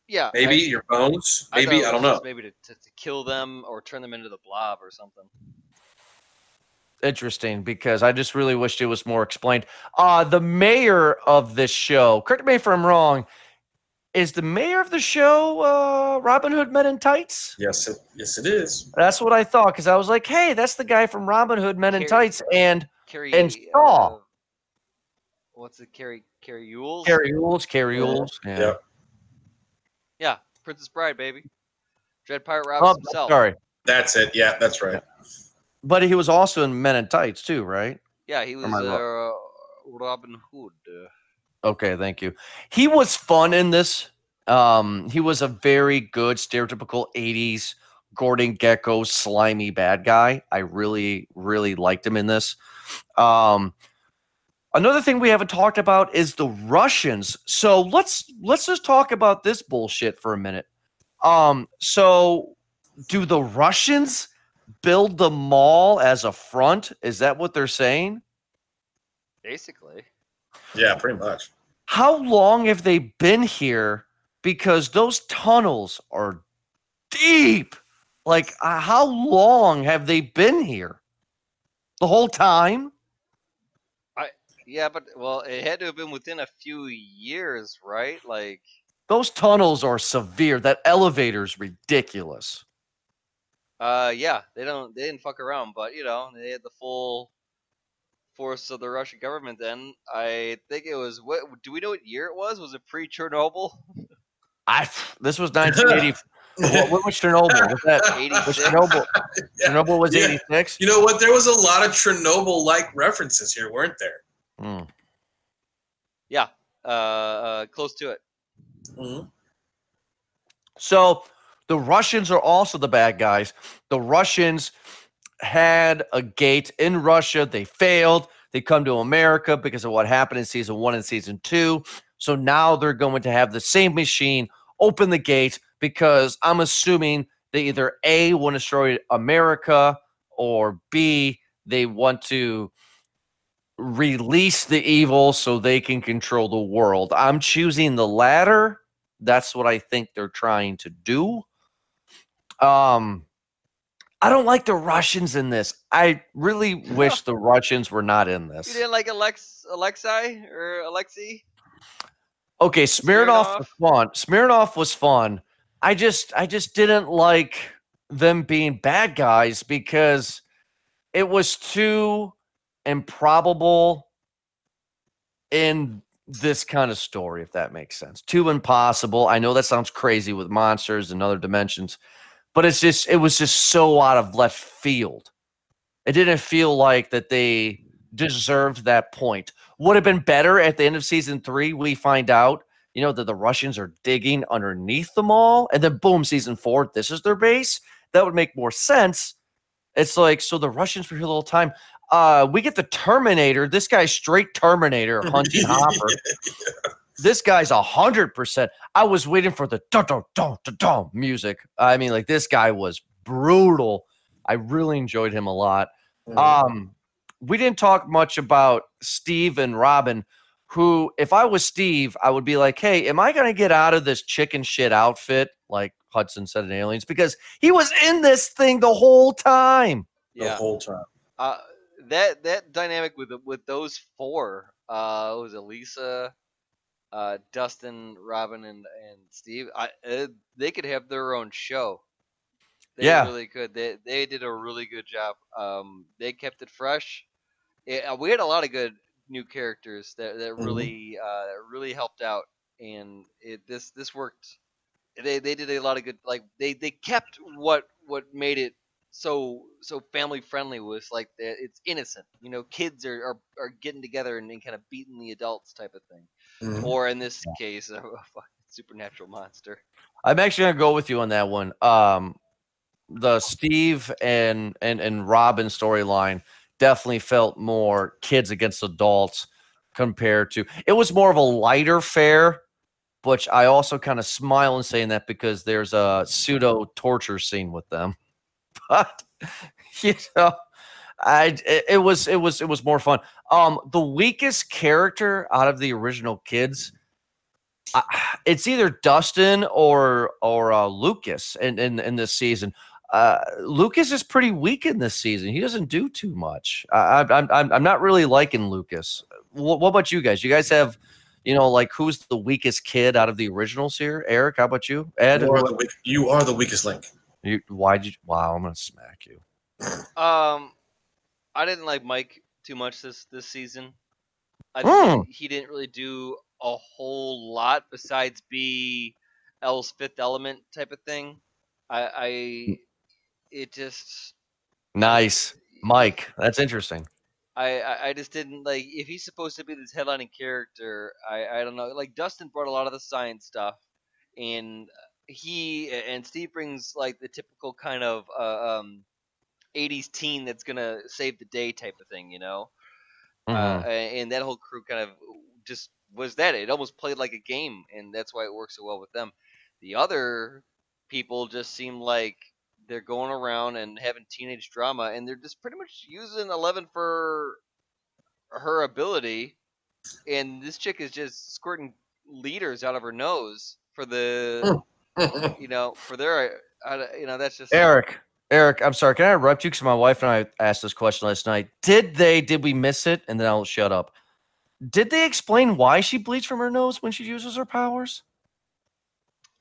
yeah, maybe I, your bones, maybe I, I don't know. Maybe to, to, to kill them or turn them into the blob or something. Interesting, because I just really wished it was more explained. Uh the mayor of this show, correct me if I'm wrong, is the mayor of the show uh, Robin Hood Men in Tights? Yes, it, yes, it is. That's what I thought, because I was like, hey, that's the guy from Robin Hood Men Carrie, in Tights and Carrie, and Shaw. Uh, what's it, Carrie? Carrie Ewells. Carrie Ewells. Carrie Ewells. Yeah. yeah. Yeah. Princess Bride, baby. Dread Pirate Roberts oh, himself. Sorry. That's it. Yeah, that's right. Yeah. But he was also in Men in Tights, too, right? Yeah, he was uh, Robin Hood. Okay, thank you. He was fun in this. Um, he was a very good, stereotypical eighties Gordon Gekko slimy bad guy. I really, really liked him in this. Um, Another thing we haven't talked about is the Russians. So let's let's just talk about this bullshit for a minute. Um, so do the Russians build the mall as a front? Is that what they're saying? Basically. Yeah, pretty much. How long have they been here? Because those tunnels are deep. Like, uh, how long have they been here? The whole time? Yeah, but, well, it had to have been within a few years, right? Like, those tunnels are severe. That elevator's ridiculous. Uh, yeah, they don't, they didn't fuck around, but, you know, they had the full force of the Russian government then. I think it was, what, do we know what year it was? Was it pre-Chernobyl? I, this was nineteen eighty. what, what was Chernobyl? Was that eighty-six? Chernobyl, yeah. Chernobyl was yeah. eighty-six? You know what? There was a lot of Chernobyl-like references here, weren't there? Mm. Yeah, uh, uh, close to it. Mm-hmm. So, The Russians are also the bad guys. The Russians had a gate in Russia. They failed. They come to America because of what happened in season one and season two. So now they're going to have the same machine open the gate because I'm assuming they either A, want to destroy America, or B, they want to release the evil so they can control the world. I'm choosing the latter. That's what I think they're trying to do. Um, I don't like the Russians in this. I really wish the Russians were not in this. You didn't like Alex, Alexei or Alexei? Okay, Smirnoff, Smirnoff was fun. Smirnoff was fun. I just, I just didn't like them being bad guys because it was too improbable in this kind of story, if that makes sense. Too impossible. I know that sounds crazy with monsters and other dimensions, but it's just, it was just so out of left field. It didn't feel like that they deserved that point. Would have been better at the end of season three, we find out, you know, that the Russians are digging underneath the mall, and then boom, season four, this is their base. That would make more sense. It's like, so the Russians were here the whole time. Uh, we get the Terminator. This guy's straight Terminator hunting Hopper. Yeah. This guy's a hundred percent. I was waiting for the dun dun dun dun dun music. I mean, like, this guy was brutal. I really enjoyed him a lot. Mm. Um, we didn't talk much about Steve and Robin, who, if I was Steve, I would be like, hey, am I going to get out of this chicken shit outfit, like Hudson said in Aliens? Because he was in this thing the whole time. Yeah. The whole time. Uh, that that dynamic with with those four, uh, it was Elisa, uh, Dustin, Robin, and, and Steve. I, uh, they could have their own show. They yeah. really could. They, they did a really good job. Um, they kept it fresh. It, we had a lot of good new characters that, that really uh, really helped out, and it this this worked. They they did a lot of good, like they, they kept what what made it so so family friendly was like the, it's innocent, you know, kids are are, are getting together and, and kind of beating the adults type of thing, mm-hmm. or in this case a, a fucking supernatural monster. I'm actually gonna go with you on that one. Um, the Steve and and and Robin storyline definitely felt more kids against adults compared to, it was more of a lighter fare, which I also kind of smile in saying that because there's a pseudo torture scene with them, but you know, I, it, it was, it was, it was more fun. Um, the weakest character out of the original kids, uh, it's either Dustin or, or uh, Lucas in, in, in this season. Uh, Lucas is pretty weak in this season. He doesn't do too much. I, I'm I'm I'm not really liking Lucas. What, what about you guys? You guys have, you know, like, who's the weakest kid out of the originals here? Eric, how about you? Ed, you are the, weak, you are the weakest link. You why did you? Wow, I'm gonna smack you. Um, I didn't like Mike too much this this season. I think mm. he didn't really do a whole lot besides be L's Fifth Element type of thing. I. I It just nice, Mike. That's interesting. I, I, I just didn't like, if he's supposed to be this headlining character. I, I don't know. Like, Dustin brought a lot of the science stuff, and he and Steve brings like the typical kind of uh, um, eighties teen that's gonna save the day type of thing, you know. Mm-hmm. Uh, and that whole crew kind of just was that. It almost played like a game, and that's why it works so well with them. The other people just seem like they're going around and having teenage drama, and they're just pretty much using Eleven for her ability. And this chick is just squirting liters out of her nose for the, you know, for their, you know, that's just Eric. Like, Eric, I'm sorry. Can I interrupt you? Because my wife and I asked this question last night. Did they? Did we miss it? And then I'll shut up. Did they explain why she bleeds from her nose when she uses her powers?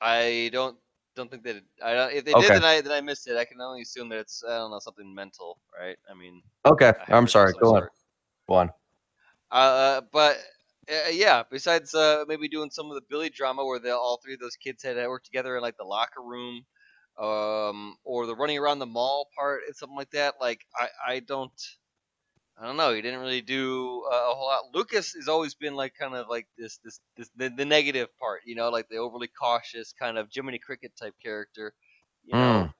I don't. Don't think that I don't. If they okay. did, then I then I missed it. I can only assume that it's, I don't know, something mental, right? I mean. Okay, I I'm sorry. Go on. Go on. Uh, but uh, yeah. Besides, uh, maybe doing some of the Billy drama where the all three of those kids had to work together in like the locker room, um, or the running around the mall part and something like that. Like I, I don't, I don't know. He didn't really do uh, a whole lot. Lucas has always been like kind of like this, this, this the, the negative part, you know, like the overly cautious kind of Jiminy Cricket type character. you know. Mm.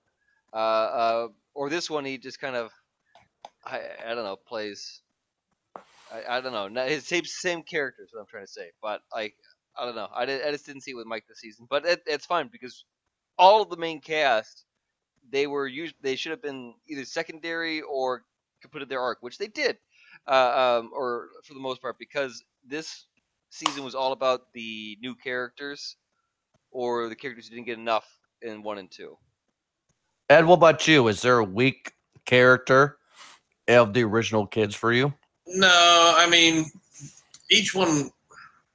Uh, uh, or this one, he just kind of, I, I don't know, plays. I, I don't know. Now, his same same character is what I'm trying to say, but like I don't know. I, did, I just didn't see it with Mike this season, but it, it's fine because all of the main cast, they were used. They should have been either secondary or completed their arc, which they did, uh, um, or for the most part, because this season was all about the new characters or the characters who didn't get enough in one and two. Ed, what about you? Is there a weak character of the original kids for you? No, I mean, each one,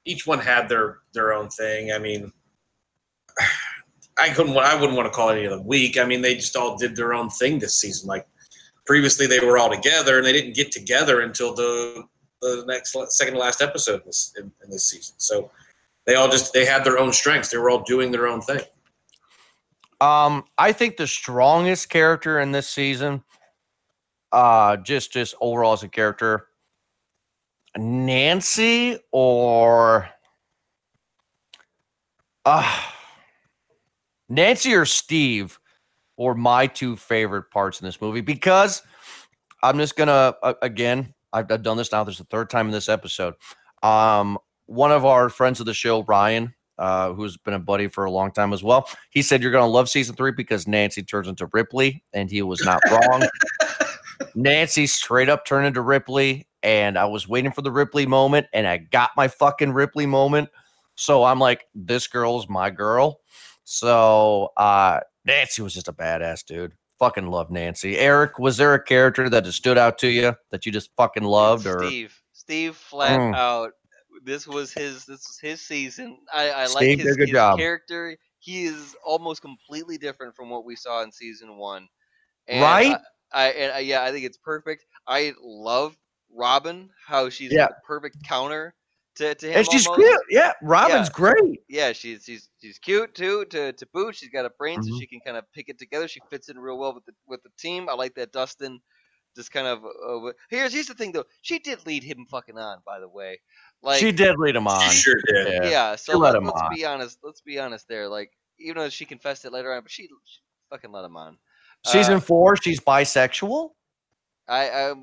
each one had their their own thing. I mean, I couldn't, I wouldn't want to call any of them weak. I mean, they just all did their own thing this season. Like previously, they were all together, and they didn't get together until the the next second to last episode this, in, in this season. So they all just they had their own strengths. They were all doing their own thing. Um, I think the strongest character in this season, uh, just just overall as a character, Nancy or uh, Nancy or Steve were my two favorite parts in this movie because I'm just gonna uh, again I've, I've done this now. This is the third time in this episode. Um, one of our friends of the show, Ryan. Uh, who's been a buddy for a long time as well. He said, you're going to love season three because Nancy turns into Ripley, and he was not wrong. Nancy straight up turned into Ripley, and I was waiting for the Ripley moment, and I got my fucking Ripley moment. So I'm like, this girl's my girl. So uh, Nancy was just a badass dude. Fucking love Nancy. Eric, was there a character that stood out to you that you just fucking loved? Or Steve. Steve flat mm. out. This was his. This was his season. I, I like his, his character. He is almost completely different from what we saw in season one. And right? I, I, and I yeah, I think it's perfect. I love Robin. How she's yeah. the perfect counter to, to him. And she's almost. Cute. Yeah, Robin's yeah. great. Yeah, she's she's she's cute too. To to boot, she's got a brain, mm-hmm. so she can kind of pick it together. She fits in real well with the with the team. I like that Dustin. Just kind of uh, here's here's the thing though. She did lead him fucking on, by the way. Like she did lead him on. She sure did. Yeah. yeah so let, let let's on. be honest. Let's be honest there. Like even though she confessed it later on, but she, she fucking let him on. Season uh, four, she's bisexual. I, I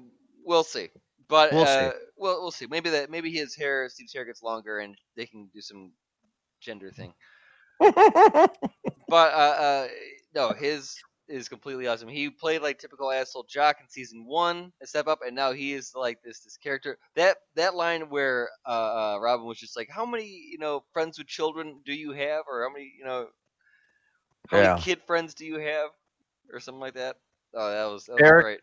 we'll see, but we'll uh, see. We'll, we'll see. Maybe that maybe his hair, Steve's hair gets longer, and they can do some gender thing. but uh, uh, no, his. is completely awesome. He played like typical asshole jock in season one, a step up, and now he is like this this character. That that line where uh, uh, Robin was just like, "How many you know friends with children do you have, or how many you know how yeah. many kid friends do you have, or something like that?" Oh, that was, that was Eric, great.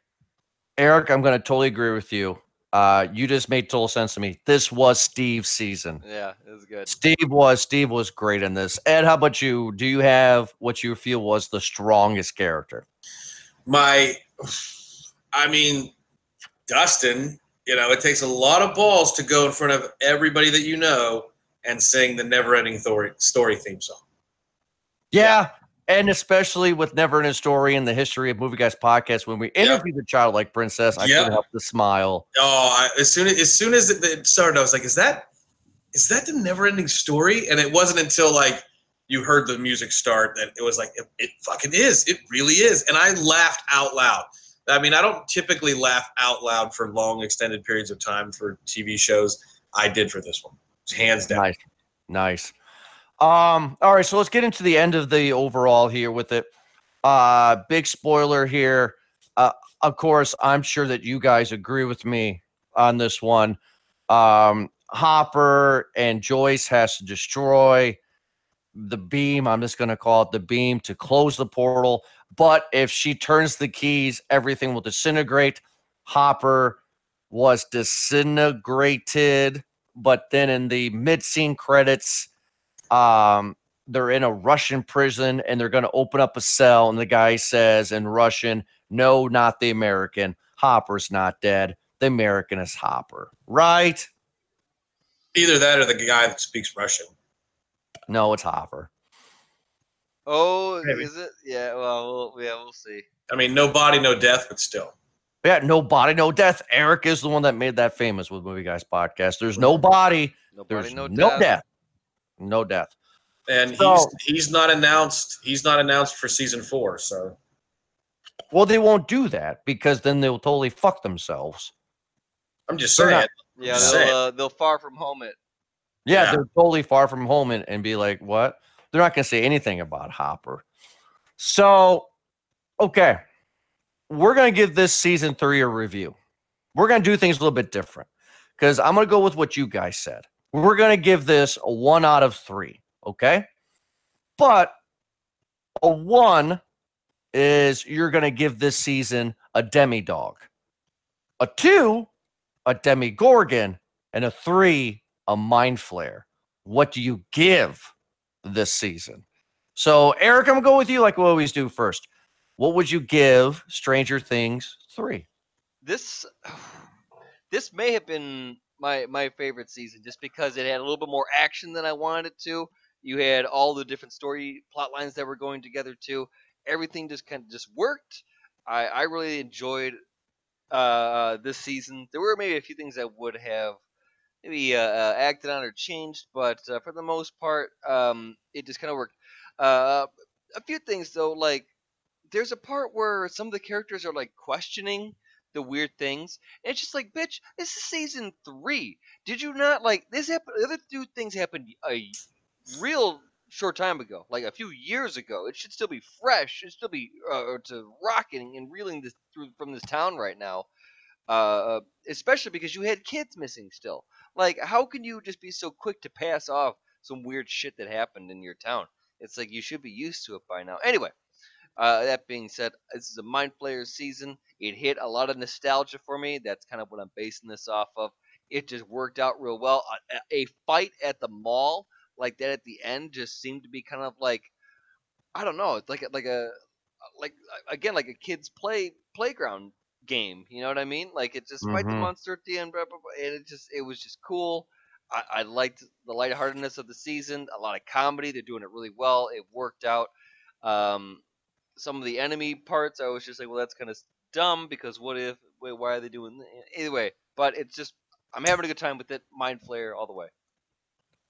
Eric, I'm going to totally agree with you. Uh, you just made total sense to me. This was Steve's season. Yeah, it was good. Steve was Steve was great in this. Ed, how about you? Do you have what you feel was the strongest character? My, I mean, Dustin. You know, it takes a lot of balls to go in front of everybody that you know and sing the NeverEnding Story story theme song. Yeah. yeah. And especially with NeverEnding Story and the history of Movie Guys podcast, when we interviewed yeah. the childlike princess, I yeah. couldn't help to smile. Oh, I, as soon as as soon as it, it started, I was like, "Is that is that the NeverEnding Story?" And it wasn't until like you heard the music start that it was like, "It, it fucking is! It really is!" And I laughed out loud. I mean, I don't typically laugh out loud for long extended periods of time for T V shows. I did for this one, hands down. Nice. nice. Um, all right, so let's get into the end of the overall here with it. Uh, big spoiler here. Uh, of course, I'm sure that you guys agree with me on this one. Um, Hopper and Joyce has to destroy the beam. I'm just going to call it the beam to close the portal. But if she turns the keys, everything will disintegrate. Hopper was disintegrated. But then in the mid-scene credits... Um, they're in a Russian prison and they're going to open up a cell. And the guy says in Russian, "No, not the American. Hopper's not dead. The American is Hopper." Right? Either that or the guy that speaks Russian. No, it's Hopper. Oh, Maybe. is it? Yeah, well, we'll, yeah, we'll see. I mean, no body, no death, but still. Yeah, no body, no death. Eric is the one that made that famous with Movie Guys podcast. There's no body. No body, there's no, no death. death. No death. And so, he's he's not announced. He's not announced for season four. So, well, they won't do that because then they'll totally fuck themselves. I'm just saying. Not, I'm yeah, just they'll, saying. Uh, they'll far from home it. Yeah, yeah, they're totally far from home and, and be like, what? They're not going to say anything about Hopper. So, okay, we're going to give this season three a review. We're going to do things a little bit different because I'm going to go with what you guys said. We're going to give this a one out of three, okay? But a one is you're going to give this season a Demi-Dog, a two, a Demogorgon, and a three, a Mind Flayer. What do you give this season? So, Eric, I'm going to go with you like we always do first. What would you give Stranger Things three? This this may have been my, my favorite season just because it had a little bit more action than I wanted it to. You had all the different story plot lines that were going together too. Everything just kind of just worked. I, I really enjoyed uh, this season. There were maybe a few things I would have maybe uh, uh, acted on or changed, but uh, for the most part, um, it just kind of worked. Uh, a few things, though, like there's a part where some of the characters are, like, questioning the weird things. And it's just like, bitch, this is season three. Did you not, like, this happened, the other two things happened a real short time ago, like a few years ago. It should still be fresh. It should still be uh, to rocketing and reeling this through from this town right now, uh, especially because you had kids missing still. Like, how can you just be so quick to pass off some weird shit that happened in your town? It's like you should be used to it by now. Anyway, uh, that being said, this is a Mind Flayer season. It hit a lot of nostalgia for me. That's kind of what I'm basing this off of. It just worked out real well. A, a fight at the mall like that at the end just seemed to be kind of like, I don't know. It's like a, like a like again like a kid's play playground game, you know what I mean? Like it just mm-hmm. fight the monster at the end, blah, blah, blah, and it just it was just cool. I, I liked the lightheartedness of the season, a lot of comedy. They're doing it really well. It worked out. Um, some of the enemy parts, I was just like, well, that's kind of dumb because what if? Wait, why are they doing? That? Either way, but it's just I'm having a good time with it. Mind Flayer all the way.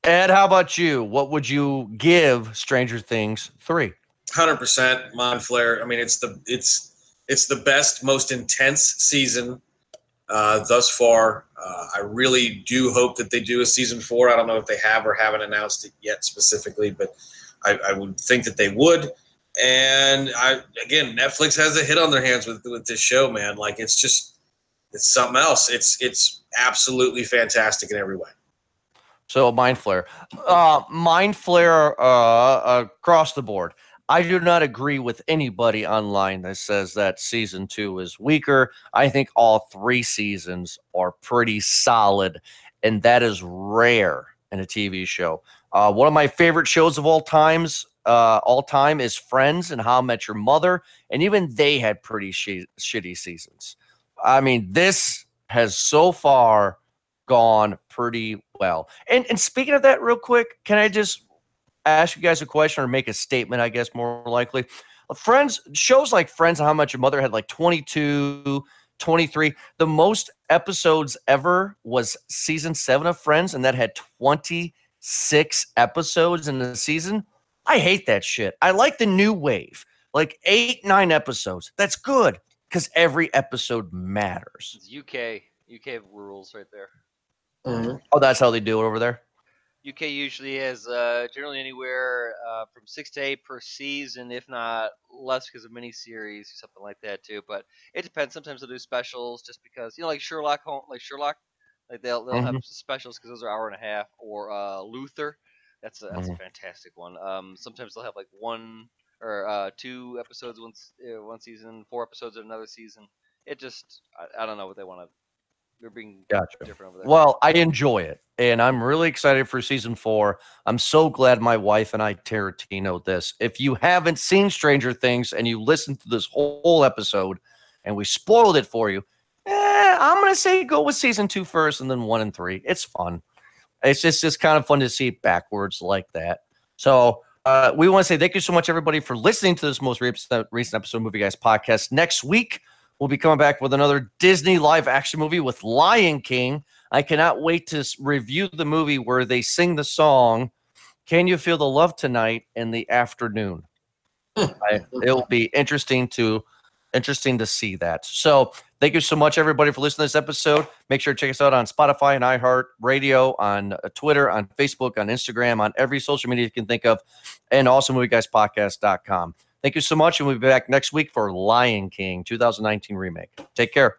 Ed, how about you? What would you give Stranger Things three? one hundred percent Mind Flayer. I mean, it's the it's. It's the best, most intense season uh, thus far. Uh, I really do hope that they do a season four. I don't know if they have or haven't announced it yet specifically, but I, I would think that they would. And I, again, Netflix has a hit on their hands with with this show, man. Like it's just, it's something else. It's it's absolutely fantastic in every way. So Mind Flayer, uh, Mind Flayer uh, across the board. I do not agree with anybody online that says that season two is weaker. I think all three seasons are pretty solid, and that is rare in a T V show. Uh, one of my favorite shows of all times, uh, all time is Friends and How I Met Your Mother, and even they had pretty sh- shitty seasons. I mean, this has so far gone pretty well. And and speaking of that real quick, can I just – ask you guys a question or make a statement, I guess, more likely. Friends, shows like Friends and How Much Your Mother had like twenty-two, twenty-three. The most episodes ever was season seven of Friends, and that had twenty-six episodes in the season. I hate that shit. I like the new wave, like eight, nine episodes. That's good because every episode matters. It's U K, U K rules right there. Mm-hmm. Oh, that's how they do it over there? U K usually has uh, generally anywhere uh, from six to eight per season, if not less because of miniseries or something like that too. But it depends. Sometimes they'll do specials just because, you know, like Sherlock Holmes, like Sherlock, like they'll they'll mm-hmm. have specials because those are hour and a half. Or uh, Luther, that's a, that's mm-hmm. a fantastic one. Um, sometimes they'll have like one or uh, two episodes one uh, one season, four episodes of another season. It just I, I don't know what they want to. They're being gotcha. Different over there. Well, I enjoy it, and I'm really excited for season four. I'm so glad my wife and I Tarantino'd this. If you haven't seen Stranger Things and you listened to this whole episode and we spoiled it for you, eh, I'm going to say go with season two first and then one and three. It's fun. It's just, just kind of fun to see it backwards like that. So uh, we want to say thank you so much, everybody, for listening to this most recent episode of Movie Guys Podcast. Next week, we'll be coming back with another Disney live-action movie with Lion King. I cannot wait to review the movie where they sing the song Can you feel the love tonight in the afternoon? I, it'll be interesting to interesting to see that. So thank you so much, everybody, for listening to this episode. Make sure to check us out on Spotify and iHeartRadio, on Twitter, on Facebook, on Instagram, on every social media you can think of, and also movie guys podcast dot com. Thank you so much, and we'll be back next week for Lion King twenty nineteen remake. Take care.